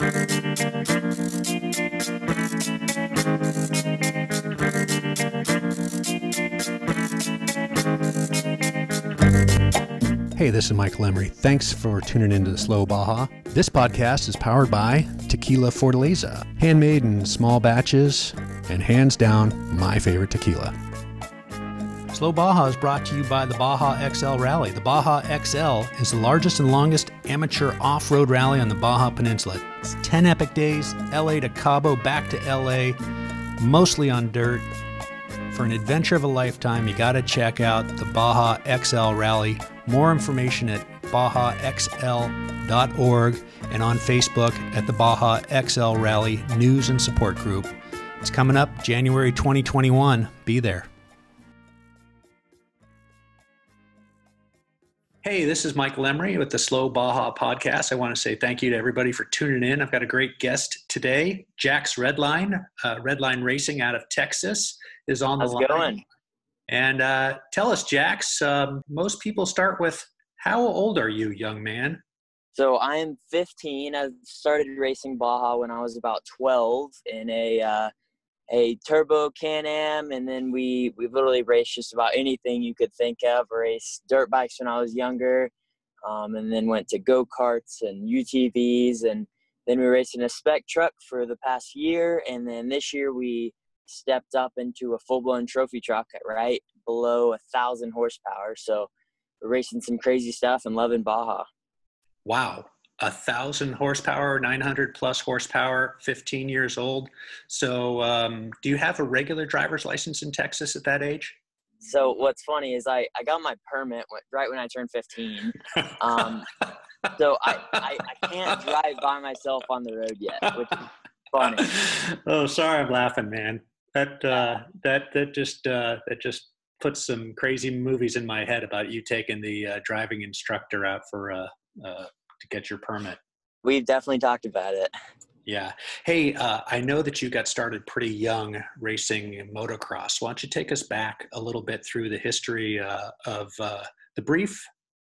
Hey, this is Mike Lemery. Thanks for tuning into Slow Baja. This podcast is powered by Tequila Fortaleza, handmade in small batches, and hands down, my favorite tequila. Slow Baja is brought to you by the Baja XL Rally. The Baja XL is the largest and longest amateur off-road rally on the Baja Peninsula. It's 10 epic days, LA to Cabo, back to LA, mostly on dirt. For an adventure of a lifetime, you got to check out the Baja XL Rally. More information at BajaXL.org and on Facebook at the Baja XL Rally News and Support Group. It's coming up January 2021. Be there. Hey, this is Mike Lemery with the Slow Baja podcast. I want to say thank you to everybody for tuning in. I've got a great guest today. Jax Redline, Redline Racing out of Texas, is on the line. How's it going? And tell us, Jax, most people start with, how old are you, young man? So I am 15. I started racing Baja when I was about 12 in a turbo Can-Am, and then we literally raced just about anything you could think of. Raced dirt bikes when I was younger, and then went to go-karts and UTVs, and then we raced in a spec truck for the past year, and then this year we stepped up into a full-blown trophy truck at right below 1,000 horsepower. So we're racing some crazy stuff and loving Baja. Wow. 1,000 horsepower, 900 plus horsepower, 15 years old. So do you have a regular driver's license in Texas at that age? So what's funny is I got my permit right when I turned 15. So I can't drive by myself on the road yet, which is funny. Oh, sorry, I'm laughing, man. That just puts some crazy movies in my head about you taking the driving instructor out for to get your permit. We've definitely talked about it. Yeah. Hey, I know that you got started pretty young racing motocross. Why don't you take us back a little bit through the history of the brief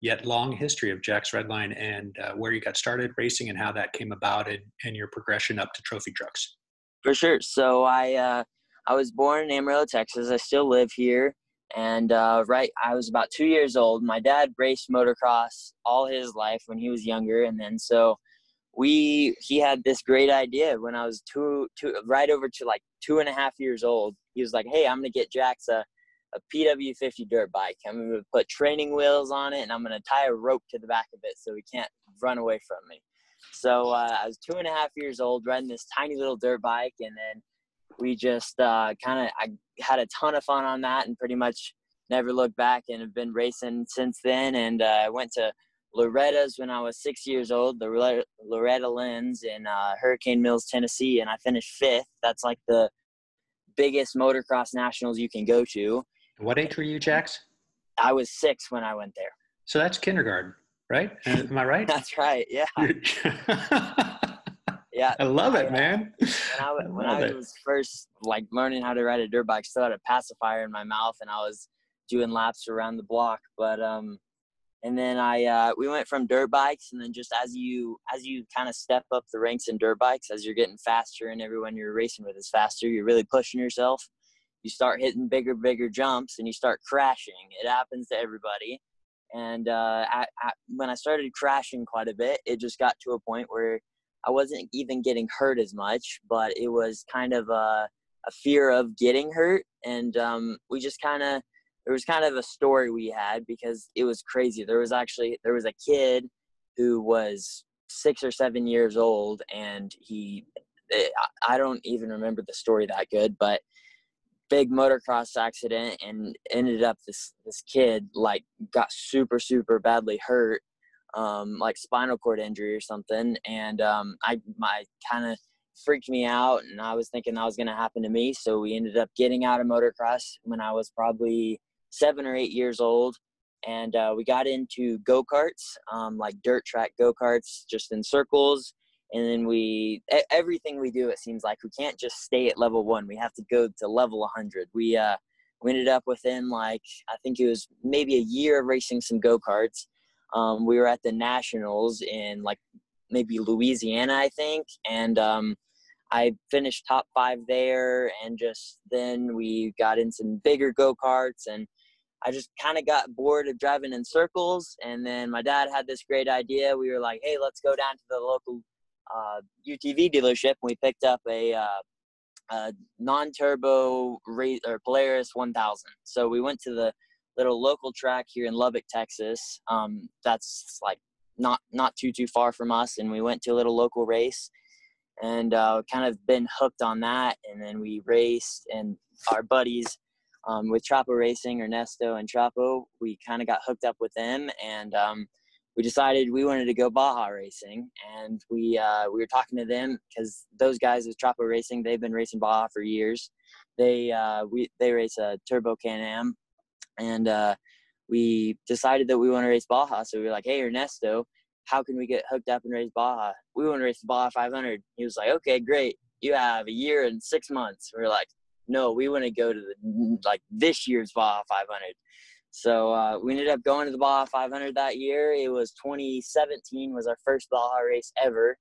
yet long history of Jax Redline and where you got started racing and how that came about and your progression up to trophy trucks. For sure. So I was born in Amarillo, Texas. I still live here. And I was about 2 years old. My dad raced motocross all his life when he was younger, and then so he had this great idea when I was right over to 2.5 years old. He was like, "Hey, I'm gonna get Jax a PW50 dirt bike. I'm gonna put training wheels on it, and I'm gonna tie a rope to the back of it so he can't run away from me." So I was 2.5 years old riding this tiny little dirt bike, and then we just I had a ton of fun on that and pretty much never looked back and have been racing since then. And I went to Loretta's when I was 6 years old, the Loretta Lynn's in Hurricane Mills, Tennessee, and I finished fifth. That's like the biggest motocross nationals you can go to. What age were you, Jax? I was six when I went there. So that's kindergarten, right? Am I right? That's right, yeah. Yeah, I love it, man. When I was first learning how to ride a dirt bike, I still had a pacifier in my mouth, and I was doing laps around the block. But and then we went from dirt bikes, and then just as you kind of step up the ranks in dirt bikes, as you're getting faster and everyone you're racing with is faster, you're really pushing yourself. You start hitting bigger jumps, and you start crashing. It happens to everybody. And when I started crashing quite a bit, it just got to a point where I wasn't even getting hurt as much, but it was kind of a fear of getting hurt. And there was kind of a story we had because it was crazy. There was a kid who was 6 or 7 years old, and I don't even remember the story that good, but big motocross accident, and ended up this kid got super badly hurt. Spinal cord injury or something. And I kind of freaked me out, and I was thinking that was going to happen to me. So we ended up getting out of motocross when I was probably 7 or 8 years old. And we got into go-karts, dirt track go-karts, just in circles. And then everything we do, it seems like we can't just stay at level one. We have to go to level 100. We ended up within I think it was maybe a year of racing some go-karts. We were at the nationals in maybe Louisiana, I think. And I finished top 5 there, and just then we got in some bigger go-karts, and I just kind of got bored of driving in circles. And then my dad had this great idea. We were like, hey, let's go down to the local UTV dealership. And we picked up a non-turbo Polaris 1000. So we went to the little local track here in Lubbock, Texas. That's like not too far from us. And we went to a little local race, and kind of been hooked on that. And then we raced, and our buddies with Trapo Racing, Ernesto and Trapo, we kind of got hooked up with them, and we decided we wanted to go Baja racing. And we were talking to them, because those guys with Trapo Racing, they've been racing Baja for years. They race a turbo Can-Am, and we decided that we want to race Baja. So we were like, hey, Ernesto, how can we get hooked up and race Baja? We want to race the Baja 500. He was like, okay, great. You have a year and 6 months. We were like, no, we want to go to the, like, this year's Baja 500. So we ended up going to the Baja 500 that year. It was 2017 was our first Baja race ever.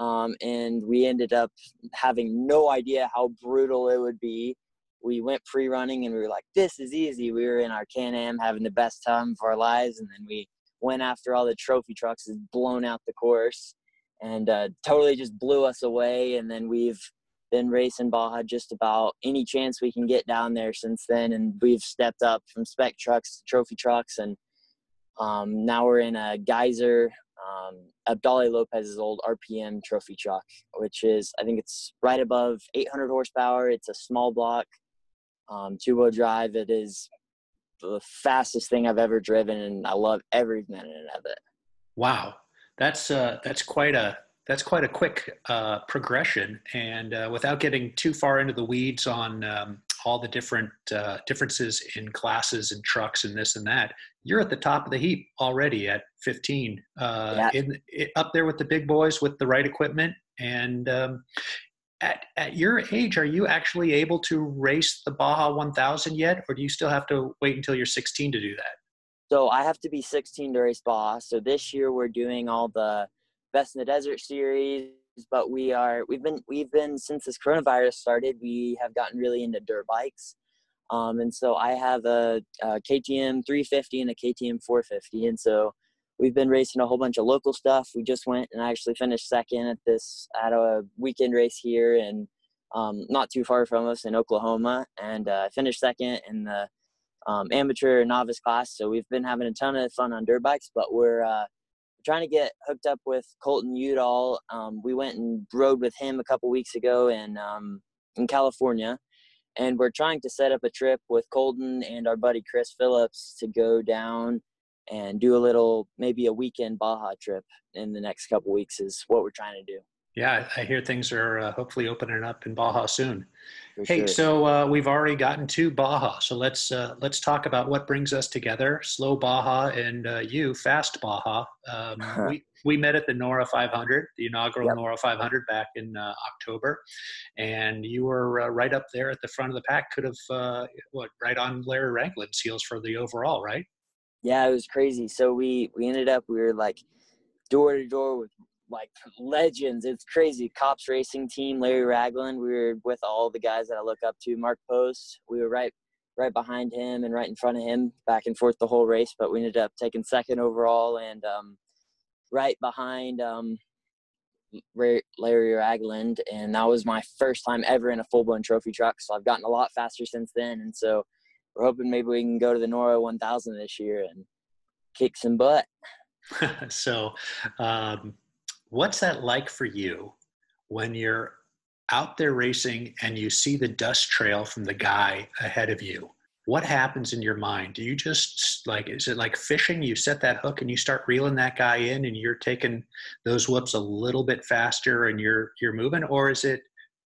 And we ended up having no idea how brutal it would be. We went pre-running, and we were like, this is easy. We were in our Can-Am having the best time of our lives. And then we went after all the trophy trucks and blown out the course, and totally just blew us away. And then we've been racing Baja just about any chance we can get down there since then. And we've stepped up from spec trucks to trophy trucks. And now we're in a Geyser, Abdali Lopez's old RPM trophy truck, which is, I think it's right above 800 horsepower. It's a small block, two-wheel drive. It is the fastest thing I've ever driven, and I love every minute of it. Wow. That's quite a quick progression. And without getting too far into the weeds on all the different differences in classes and trucks and this and that, you're at the top of the heap already at 15, yeah. Up there with the big boys with the right equipment. And at your age, are you actually able to race the Baja 1000 yet, or do you still have to wait until you're 16 to do that? So I have to be 16 to race Baja. So this year we're doing all the Best in the Desert series, but we've been since this coronavirus started, we have gotten really into dirt bikes, and so I have a KTM 350 and a KTM 450, and so we've been racing a whole bunch of local stuff. We just went and actually finished second at a weekend race here, and not too far from us in Oklahoma, and finished second in the amateur and novice class. So we've been having a ton of fun on dirt bikes, but we're trying to get hooked up with Colton Udall. We went and rode with him a couple weeks ago in California, and we're trying to set up a trip with Colton and our buddy Chris Phillips to go down and do a little, maybe a weekend Baja trip in the next couple weeks is what we're trying to do. Yeah, I hear things are hopefully opening up in Baja soon. For hey, sure. So we've already gotten to Baja, so let's talk about what brings us together, Slow Baja and you, Fast Baja. We met at the NORRA 500, the inaugural yep. NORRA 500 back in October, and you were right up there at the front of the pack. Could have, right on Larry Ragland's heels for the overall, right? Yeah, it was crazy. So we ended up, we were like door to door with like legends. It's crazy. Cops racing team, Larry Ragland. We were with all the guys that I look up to. Mark Post, we were right behind him and right in front of him, back and forth the whole race. But we ended up taking second overall, and right behind Larry Ragland. And that was my first time ever in a full-blown trophy truck, so I've gotten a lot faster since then. And so we're hoping maybe we can go to the NORRA 1000 this year and kick some butt. So what's that like for you when you're out there racing and you see the dust trail from the guy ahead of you? What happens in your mind? Do you just like, is it like fishing? You set that hook and you start reeling that guy in, and you're taking those whoops a little bit faster and you're moving? Or is it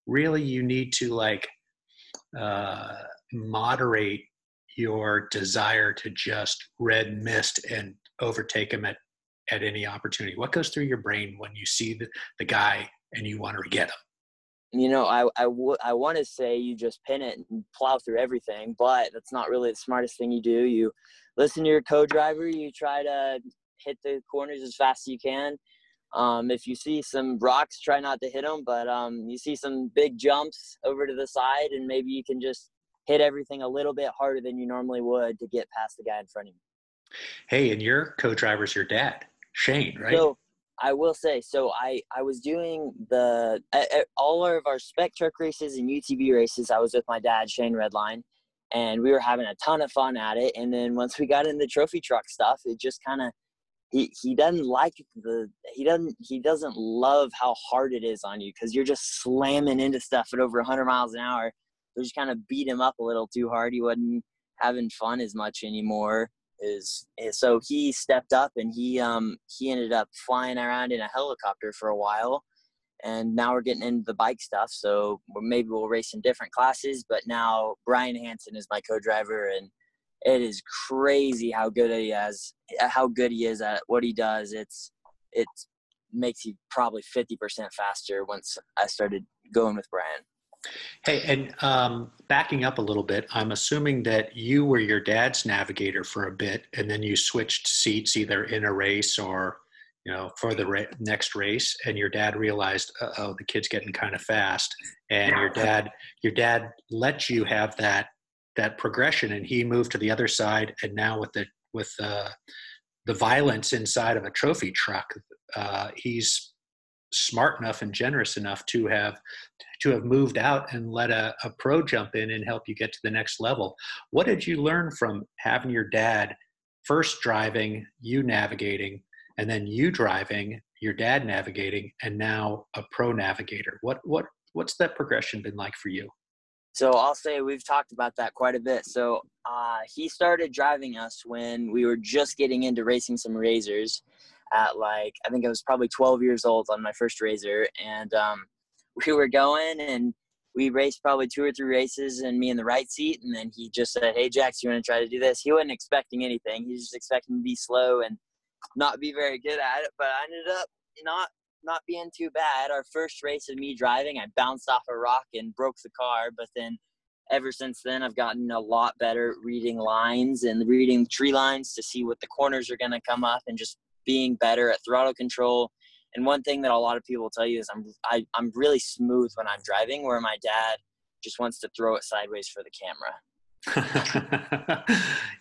really you need to like moderate your desire to just red mist and overtake him at any opportunity? What goes through your brain when you see the guy and you want to get him? You know, I want to say you just pin it and plow through everything, but that's not really the smartest thing you do. You listen to your co-driver, you try to hit the corners as fast as you can. If you see some rocks, try not to hit them, but you see some big jumps over to the side, and maybe you can just hit everything a little bit harder than you normally would to get past the guy in front of you. Hey, and your co-driver's your dad, Shane, right? So I will say, so I was doing the all of our spec truck races and UTV races. I was with my dad, Shane Redline, and we were having a ton of fun at it. And then once we got into the trophy truck stuff, it just kind of, he doesn't love how hard it is on you, because you're just slamming into stuff at over 100 miles an hour. They just kind of beat him up a little too hard. He wasn't having fun as much anymore. So he stepped up, and he ended up flying around in a helicopter for a while, and now we're getting into the bike stuff. So maybe we'll race in different classes, but now Brian Hanson is my co-driver, and it is crazy how good he is at what he does. It makes you probably 50% faster once I started going with Brian. Hey, and backing up a little bit, I'm assuming that you were your dad's navigator for a bit, and then you switched seats either in a race or, you know, for the next race, and your dad realized, uh-oh, the kid's getting kind of fast, and your dad let you have that progression, and he moved to the other side, and now with the violence inside of a trophy truck, he's smart enough and generous enough to have moved out and let a pro jump in and help you get to the next level. What did you learn from having your dad first driving, you navigating, and then you driving, your dad navigating, and now a pro navigator? What's that progression been like for you? So I'll say we've talked about that quite a bit. So he started driving us when we were just getting into racing some razors at, like, I think I was probably 12 years old on my first razor, and we were going, and we raced probably 2 or 3 races, and me in the right seat, and then he just said, "Hey, Jax, you want to try to do this?" He wasn't expecting anything. He was just expecting to be slow and not be very good at it, but I ended up not being too bad. Our first race of me driving, I bounced off a rock and broke the car, but then ever since then, I've gotten a lot better reading lines and reading tree lines to see what the corners are going to come up, and just being better at throttle control. And one thing that a lot of people tell you is I'm really smooth when I'm driving, where my dad just wants to throw it sideways for the camera.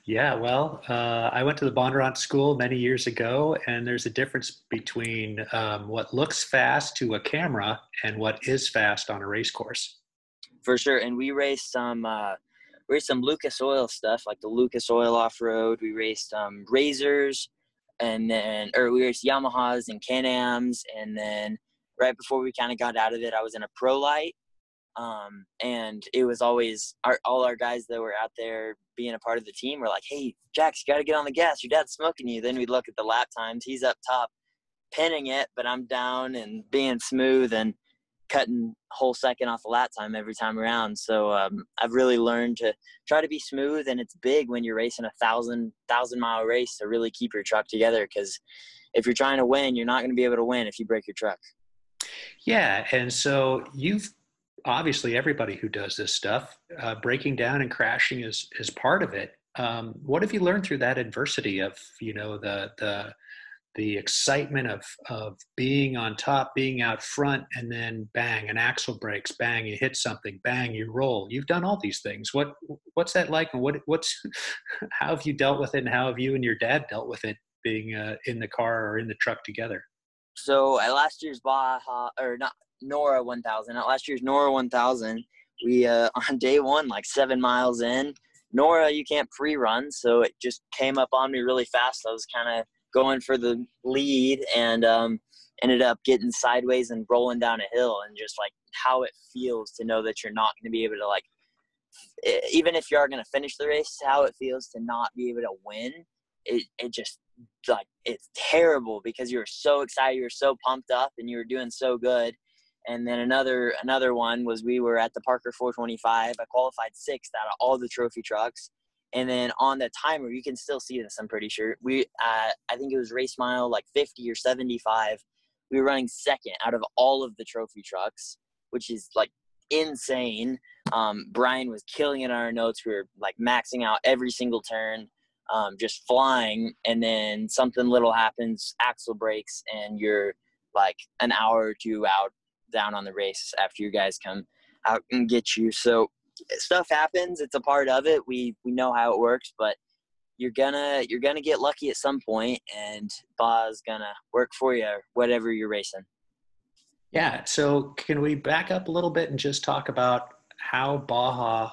Yeah, well, I went to the Bondurant school many years ago, and there's a difference between what looks fast to a camera and what is fast on a race course. For sure. And we raced some Lucas Oil stuff, like the Lucas Oil off-road. We raced razors. And then, or we raced Yamahas and Can-Ams. And then right before we kind of got out of it, I was in a pro light. And it was always all our guys that were out there being a part of the team were like, "Hey, Jax, you got to get on the gas. Your dad's smoking you." Then we'd look at the lap times. He's up top pinning it, but I'm down and being smooth and cutting a whole second off the lap time every time around. So I've really learned to try to be smooth, and it's big when you're racing a thousand mile race to really keep your truck together, because if you're trying to win, you're not going to be able to win if you break your truck. Yeah, and so you've obviously, everybody who does this stuff, breaking down and crashing is part of it. What have you learned through that adversity of, you know, the excitement of being on top, being out front, and then bang, an axle breaks, bang, you hit something, bang, you roll. You've done all these things. What's that like? And how have you dealt with it, and how have you and your dad dealt with it being in the car or in the truck together? So at last year's NORRA 1000, we on day one, like 7 miles in, NORRA you can't pre-run, so it just came up on me really fast. I was kind of going for the lead, and ended up getting sideways and rolling down a hill, and just like how it feels to know that you're not going to be able to, like, even if you are going to finish the race, how it feels to not be able to win. It just, like, it's terrible, because you were so excited, you were so pumped up, and you were doing so good. And then another one was, we were at the Parker 425. I qualified 6th out of all the trophy trucks. And then on the timer, you can still see this, I'm pretty sure. We, I think it was race mile like 50 or 75. We were running 2nd out of all of the trophy trucks, which is, like, insane. Brian was killing it on our notes. We were, like, maxing out every single turn, just flying. And then something little happens, axle breaks, and you're like an hour or two out down on the race after you guys come out and get you. So stuff happens. It's a part of it. We know how it works, but you're gonna get lucky at some point, and Baja's gonna work for you, whatever you're racing. Yeah. So can we back up a little bit and just talk about how Baja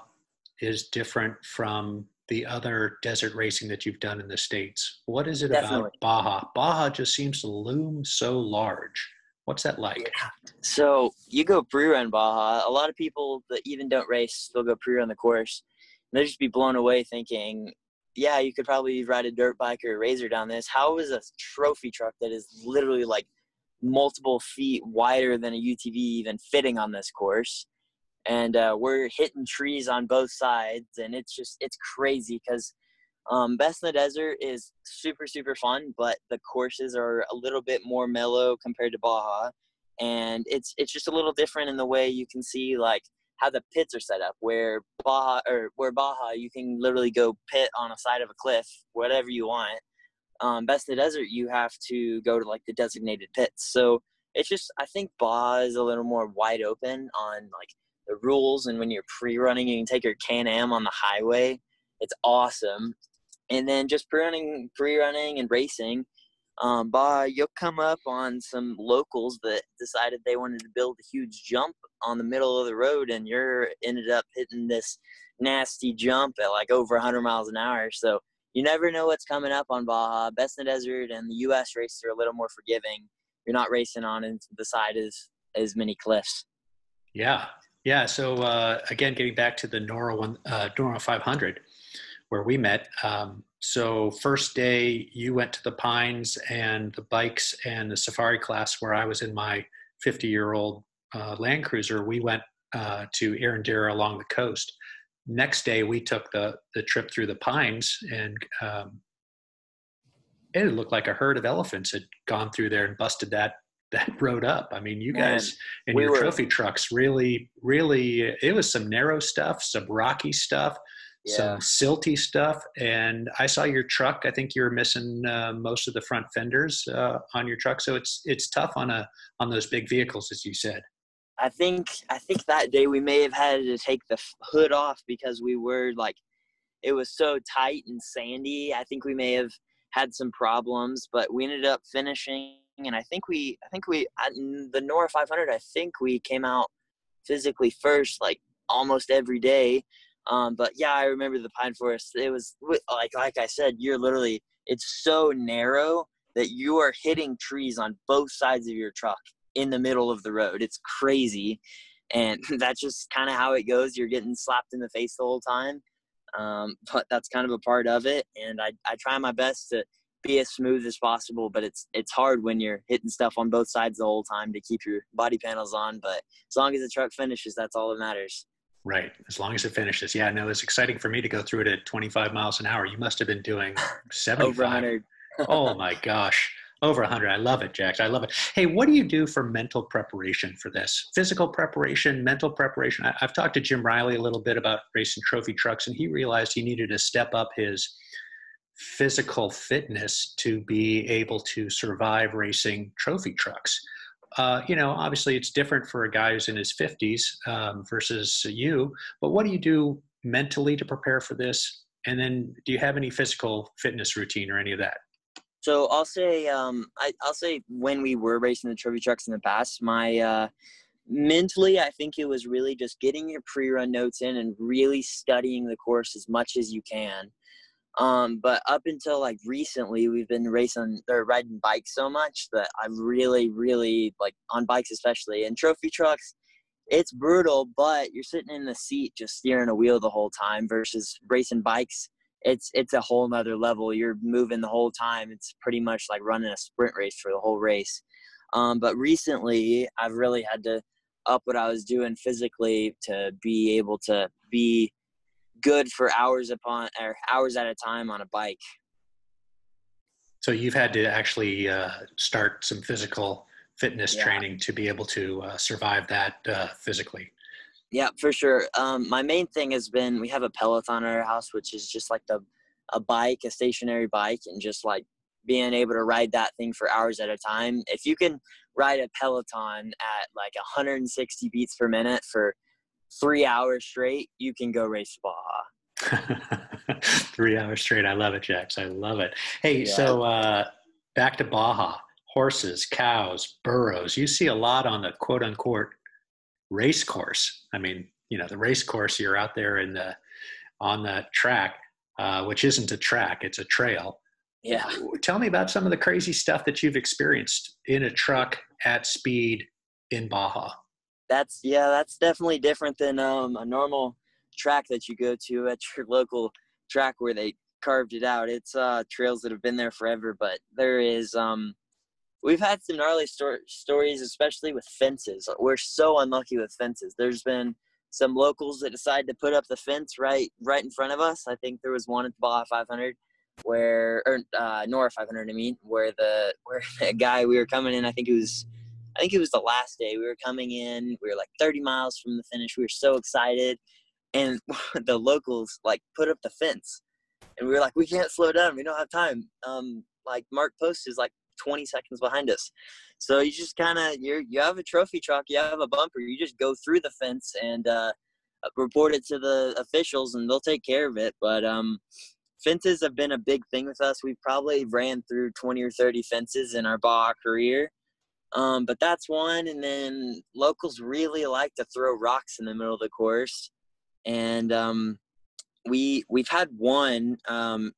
is different from the other desert racing that you've done in the States? What is it Definitely. About Baja? Baja just seems to loom so large. What's that like? Yeah. So you go pre-run Baja. A lot of people that even don't race, they'll go pre-run the course. And they'll just be blown away thinking, yeah, you could probably ride a dirt bike or a razor down this. How is a trophy truck that is literally like multiple feet wider than a UTV even fitting on this course? And we're hitting trees on both sides, and it's just, it's crazy because Best in the Desert is super, super fun, but the courses are a little bit more mellow compared to Baja. And it's just a little different in the way you can see like how the pits are set up, where Baja, you can literally go pit on a side of a cliff, whatever you want. Best in the Desert, you have to go to like the designated pits. So it's just, I think Baja is a little more wide open on like the rules, and when you're pre-running, you can take your Can-Am on the highway. It's awesome. And then just pre-running and racing, Baja, you'll come up on some locals that decided they wanted to build a huge jump on the middle of the road, and you're ended up hitting this nasty jump at like over 100 miles an hour. So you never know what's coming up on Baja. Best in the Desert and the U.S. races are a little more forgiving. You're not racing on into the side as many cliffs. Yeah. Yeah, so again, getting back to the NORRA 500 where we met. So first day you went to the Pines and the bikes and the safari class where I was in my 50-year-old Land Cruiser. We went to Erindira along the coast. Next day we took the trip through the Pines, and it looked like a herd of elephants had gone through there and busted that road up. I mean, you guys and your trophy trucks really, really, it was some narrow stuff, some rocky stuff, some silty stuff. And I saw your truck. I think you were missing most of the front fenders on your truck. So it's tough on those big vehicles, as you said. I think that day we may have had to take the hood off because we were like, it was so tight and sandy. I think we may have had some problems, but we ended up finishing. And I think we the NORRA 500, I think we came out physically first, like almost every day. But yeah, I remember the Pine Forest. It was like I said, you're literally, it's so narrow that you are hitting trees on both sides of your truck in the middle of the road. It's crazy. And that's just kind of how it goes. You're getting slapped in the face the whole time. But that's kind of a part of it. And I try my best to be as smooth as possible, but it's hard when you're hitting stuff on both sides the whole time to keep your body panels on. But as long as the truck finishes, that's all that matters. Right. As long as it finishes. Yeah, no, it's exciting for me to go through it at 25 miles an hour. You must have been doing 75. Over 100. Oh my gosh. Over 100. I love it, Jax. I love it. Hey, what do you do for mental preparation for this? Physical preparation, mental preparation. I've talked to Jim Riley a little bit about racing trophy trucks, and he realized he needed to step up his physical fitness to be able to survive racing trophy trucks. You know, obviously it's different for a guy who's in his 50s versus you, but what do you do mentally to prepare for this? And then do you have any physical fitness routine or any of that? So I'll say, I'll say when we were racing the trophy trucks in the past, my mentally, I think it was really just getting your pre-run notes in and really studying the course as much as you can. But up until like recently, we've been racing or riding bikes so much that I'm really, really like on bikes, especially in trophy trucks. It's brutal, but you're sitting in the seat, just steering a wheel the whole time versus racing bikes. It's a whole nother level. You're moving the whole time. It's pretty much like running a sprint race for the whole race. But recently I've really had to up what I was doing physically to be able to be good for hours at a time on a bike. So you've had to actually start some physical fitness training to be able to survive that physically. Yeah, for sure. My main thing has been, we have a Peloton at our house, which is just like a stationary bike, and just like being able to ride that thing for hours at a time. If you can ride a Peloton at like 160 beats per minute for 3 hours straight, you can go race Baja. 3 hours straight. I love it, Jax. I love it. Hey, yeah. So back to Baja. Horses, cows, burros. You see a lot on the quote unquote race course. I mean, you know, the race course, you're out there in the, on the track, which isn't a track, it's a trail. Yeah. Tell me about some of the crazy stuff that you've experienced in a truck at speed in Baja. That's definitely different than a normal track that you go to at your local track where they carved it out. It's trails that have been there forever, but there is, we've had some gnarly stories, especially with fences. We're so unlucky with fences. There's been some locals that decide to put up the fence right in front of us. I think there was one at the Baja 500 where, or NORRA 500, I mean, where the guy, we were coming in, I think it was the last day we were coming in. We were like 30 miles from the finish. We were so excited. And the locals like put up the fence and we were like, we can't slow down. We don't have time. Like Mark Post is like 20 seconds behind us. So you just kind of, you have a trophy truck, you have a bumper, you just go through the fence and report it to the officials and they'll take care of it. But fences have been a big thing with us. We've probably ran through 20 or 30 fences in our Baja career. But that's one. And then locals really like to throw rocks in the middle of the course. And we've had one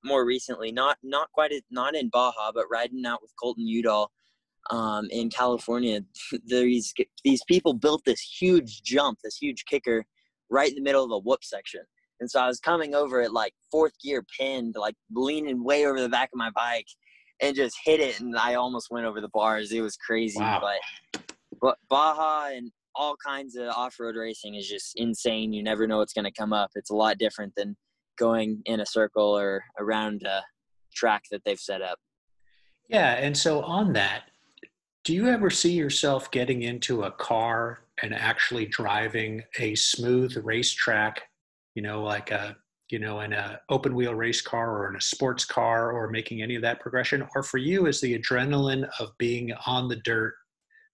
more recently, not in Baja, but riding out with Colton Udall in California. These people built this huge jump, this huge kicker right in the middle of a whoop section. And so I was coming over at like fourth gear pinned, like leaning way over the back of my bike and just hit it. And I almost went over the bars. It was crazy. Wow. But Baja and all kinds of off-road racing is just insane. You never know what's going to come up. It's a lot different than going in a circle or around a track that they've set up. Yeah. And so on that, do you ever see yourself getting into a car and actually driving a smooth racetrack, you know, like a, you know, in an open wheel race car or in a sports car, or making any of that progression? Or for you, is the adrenaline of being on the dirt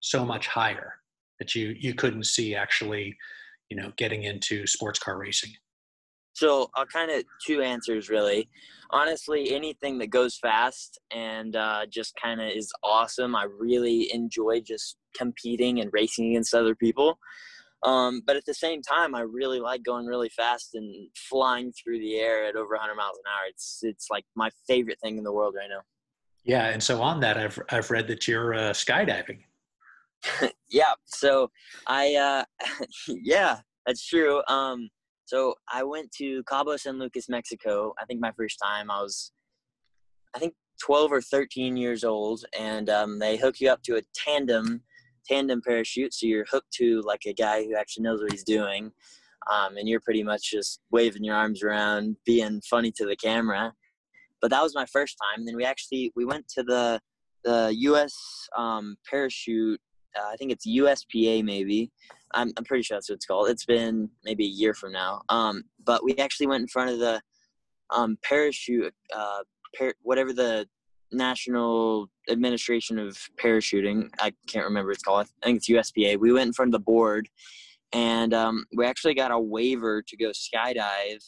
so much higher that you couldn't see actually, you know, getting into sports car racing? So I'll kind of, two answers really. Honestly, anything that goes fast and just kind of is awesome. I really enjoy just competing and racing against other people. But at the same time, I really like going really fast and flying through the air at over 100 miles an hour. It's like my favorite thing in the world right now. Yeah. And so on that, I've read that you're skydiving. Yeah. So yeah, that's true. So I went to Cabo San Lucas, Mexico. I think my first time I think 12 or 13 years old, and they hook you up to a tandem parachute. So you're hooked to like a guy who actually knows what he's doing. And you're pretty much just waving your arms around, being funny to the camera. But that was my first time. And then we went to the U.S. parachute, I think it's USPA maybe. I'm pretty sure that's what it's called. It's been maybe a year from now. But we actually went in front of the parachute, whatever the National Administration of Parachuting, I can't remember what it's called. I think it's USPA. We went in front of the board, and we actually got a waiver to go skydive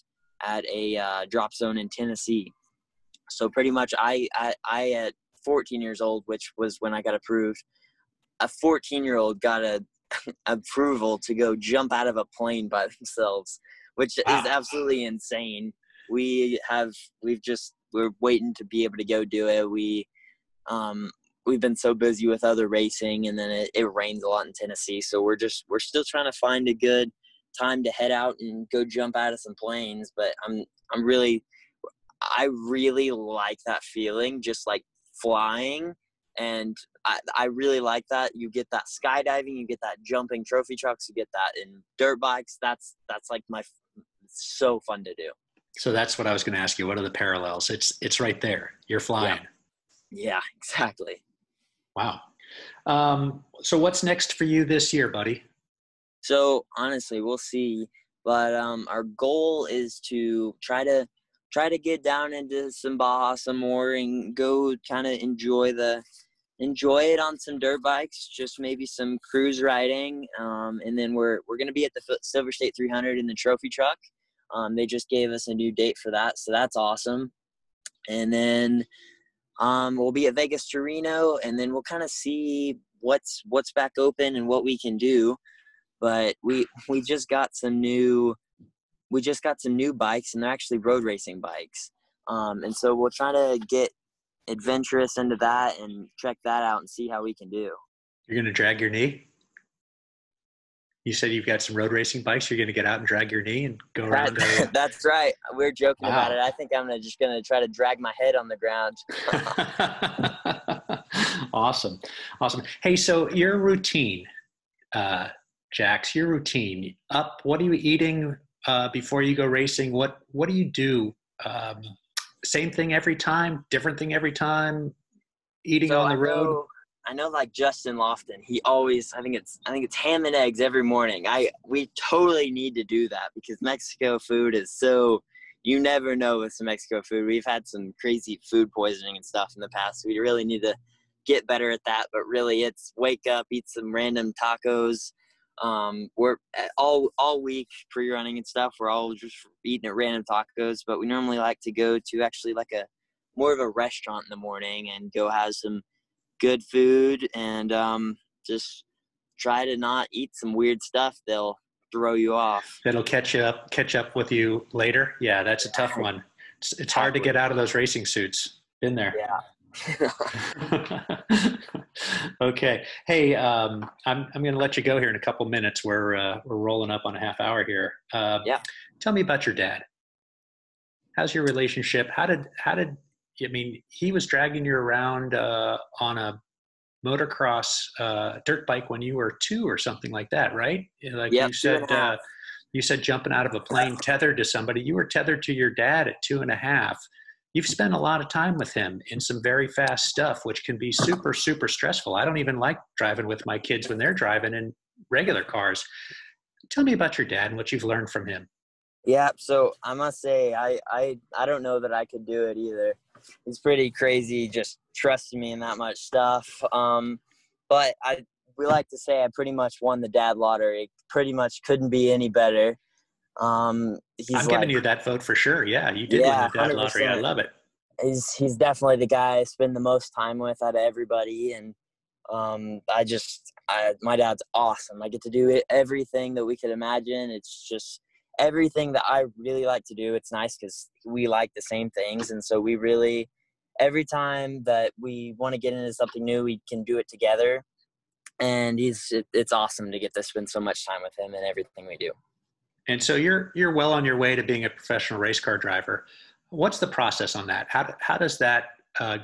at a drop zone in Tennessee. So pretty much I at 14 years old, which was when I got approved, a 14-year-old got a approval to go jump out of a plane by themselves, which is absolutely insane. We're waiting to be able to go do it. We've been so busy with other racing, and then it rains a lot in Tennessee. So we're still trying to find a good time to head out and go jump out of some planes. But I really like that feeling, just like flying. And I really like that. You get that skydiving, you get that jumping trophy trucks, you get that in dirt bikes. That's like so fun to do. So that's what I was going to ask you. What are the parallels? It's right there. You're flying. Yeah, exactly. Wow. So what's next for you this year, buddy? So honestly, we'll see. But our goal is to try to try to get down into some Baja some more and go kind of enjoy it on some dirt bikes, just maybe some cruise riding. And then we're going to be at the Silver State 300 in the trophy truck. They just gave us a new date for that, so that's awesome. And then we'll be at Vegas to Reno, and then we'll kind of see what's back open and what we can do. But we just got some new bikes, and they're actually road racing bikes. And so we'll try to get adventurous into that and check that out and see how we can do. You're going to drag your knee? You said you've got some road racing bikes. You're going to get out and drag your knee and go around. That's right. We're joking about it. I think I'm just going to try to drag my head on the ground. Awesome. Awesome. Hey, so your routine, Jax, your routine up, what are you eating before you go racing? What do you do? Same thing every time, different thing every time, eating on the road? I know, like Justin Lofton, he always, I think it's ham and eggs every morning. We totally need to do that because Mexico food is so, you never know with some Mexico food. We've had some crazy food poisoning and stuff in the past. We really need to get better at that. But really, it's wake up, eat some random tacos. We're all week pre-running and stuff. We're all just eating at random tacos. But we normally like to go to actually like a more of a restaurant in the morning and go have some good food and just try to not eat some weird stuff that'll throw you off. That'll catch up with you later. Yeah, that's a tough one. It's hard to get out of those racing suits. Been there. Yeah. Okay. Hey, I'm going to let you go here in a couple minutes. We're rolling up on a half hour here. Yeah. Tell me about your dad. How's your relationship? How did I mean, he was dragging you around on a motocross dirt bike when you were 2 or something like that, right? Like yep, you said jumping out of a plane tethered to somebody. You were tethered to your dad at 2.5. You've spent a lot of time with him in some very fast stuff, which can be super, super stressful. I don't even like driving with my kids when they're driving in regular cars. Tell me about your dad and what you've learned from him. Yeah, so I must say, I don't know that I could do it either. It's pretty crazy just trusting me in that much stuff. But we like to say I pretty much won the dad lottery. Pretty much couldn't be any better. I'm giving you that vote for sure. Yeah, you did win the dad 100%. Lottery. I love it. He's definitely the guy I spend the most time with out of everybody. And my dad's awesome. I get to do everything that we could imagine. It's just everything that I really like to do. It's nice because we like the same things, and so we really, every time that we want to get into something new, we can do it together. And it's awesome to get to spend so much time with him in everything we do. And so you're well on your way to being a professional race car driver. What's the process on that? How does that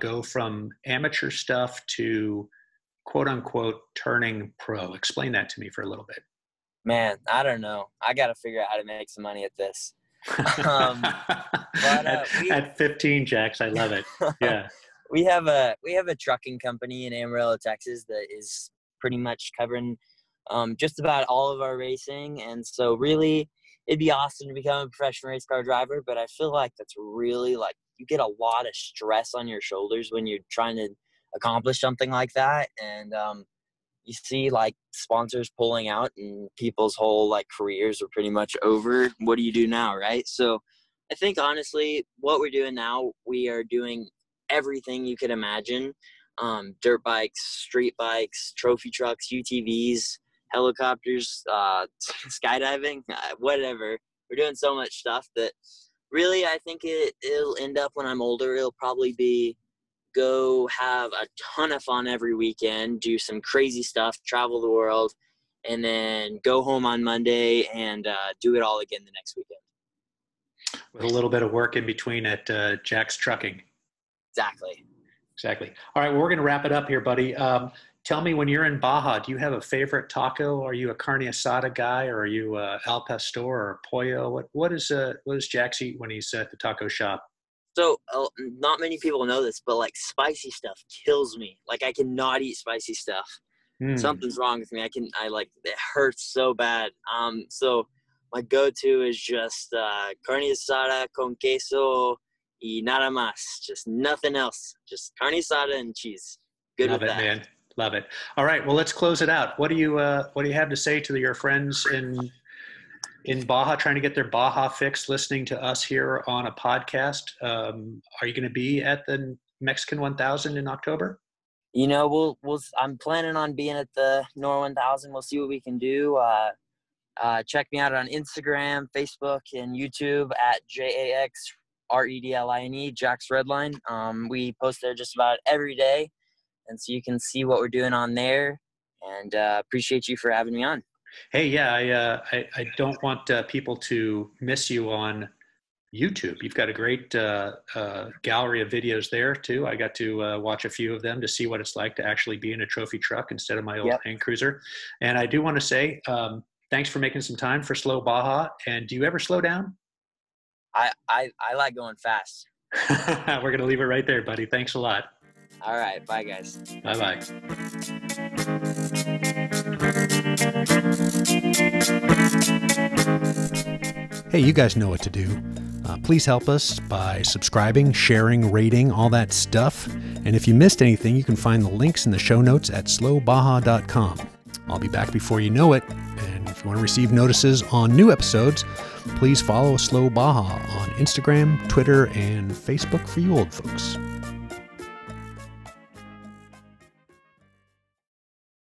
go from amateur stuff to quote unquote turning pro? Explain that to me for a little bit. Man, I don't know. I got to figure out how to make some money at this. At 15, Jax, I love it. Yeah. We have a trucking company in Amarillo, Texas that is pretty much covering just about all of our racing. And so really it'd be awesome to become a professional race car driver, but I feel like that's really like you get a lot of stress on your shoulders when you're trying to accomplish something like that. And, you see like sponsors pulling out and people's whole like careers are pretty much over. What do you do now? Right. So I think honestly what we're doing now, we are doing everything you could imagine. Dirt bikes, street bikes, trophy trucks, UTVs, helicopters, skydiving, whatever. We're doing so much stuff that really, I think it'll end up when I'm older, it'll probably be, go have a ton of fun every weekend, do some crazy stuff, travel the world, and then go home on Monday and do it all again the next weekend. With a little bit of work in between at Jack's Trucking. Exactly. Exactly. All right, well, we're going to wrap it up here, buddy. Tell me, when you're in Baja, do you have a favorite taco? Are you a carne asada guy, or are you al pastor or pollo? What does Jax eat when he's at the taco shop? So not many people know this, but like spicy stuff kills me. Like I cannot eat spicy stuff. Something's wrong with me. It hurts so bad. So my go-to is just carne asada con queso, y nada más. Just nothing else. Just carne asada and cheese. Good with that. Love it, man. Love it. All right. Well, let's close it out. What do you have to say to your friends in Baja, trying to get their Baja fix, listening to us here on a podcast? Are you going to be at the Mexican 1000 in October? You know, we'll I'm planning on being at the NORRA 1000. We'll see what we can do. Check me out on Instagram, Facebook, and YouTube at JAX REDLINE, Jax Redline. We post there just about every day, and so you can see what we're doing on there. And appreciate you for having me on. Hey, yeah, I don't want people to miss you on YouTube. You've got a great gallery of videos there too. I got to watch a few of them to see what it's like to actually be in a trophy truck instead of my old Land Cruiser. And I do want to say thanks for making some time for Slow Baja. And do you ever slow down? I like going fast. We're going to leave it right there, buddy. Thanks a lot. All right. Bye, guys. Bye-bye. Hey, you guys know what to do. Please help us by subscribing, sharing, rating, all that stuff. And if you missed anything, you can find the links in the show notes at slowbaja.com. I'll be back before you know it. And if you want to receive notices on new episodes, please follow Slow Baja on Instagram, Twitter, and Facebook for you old folks.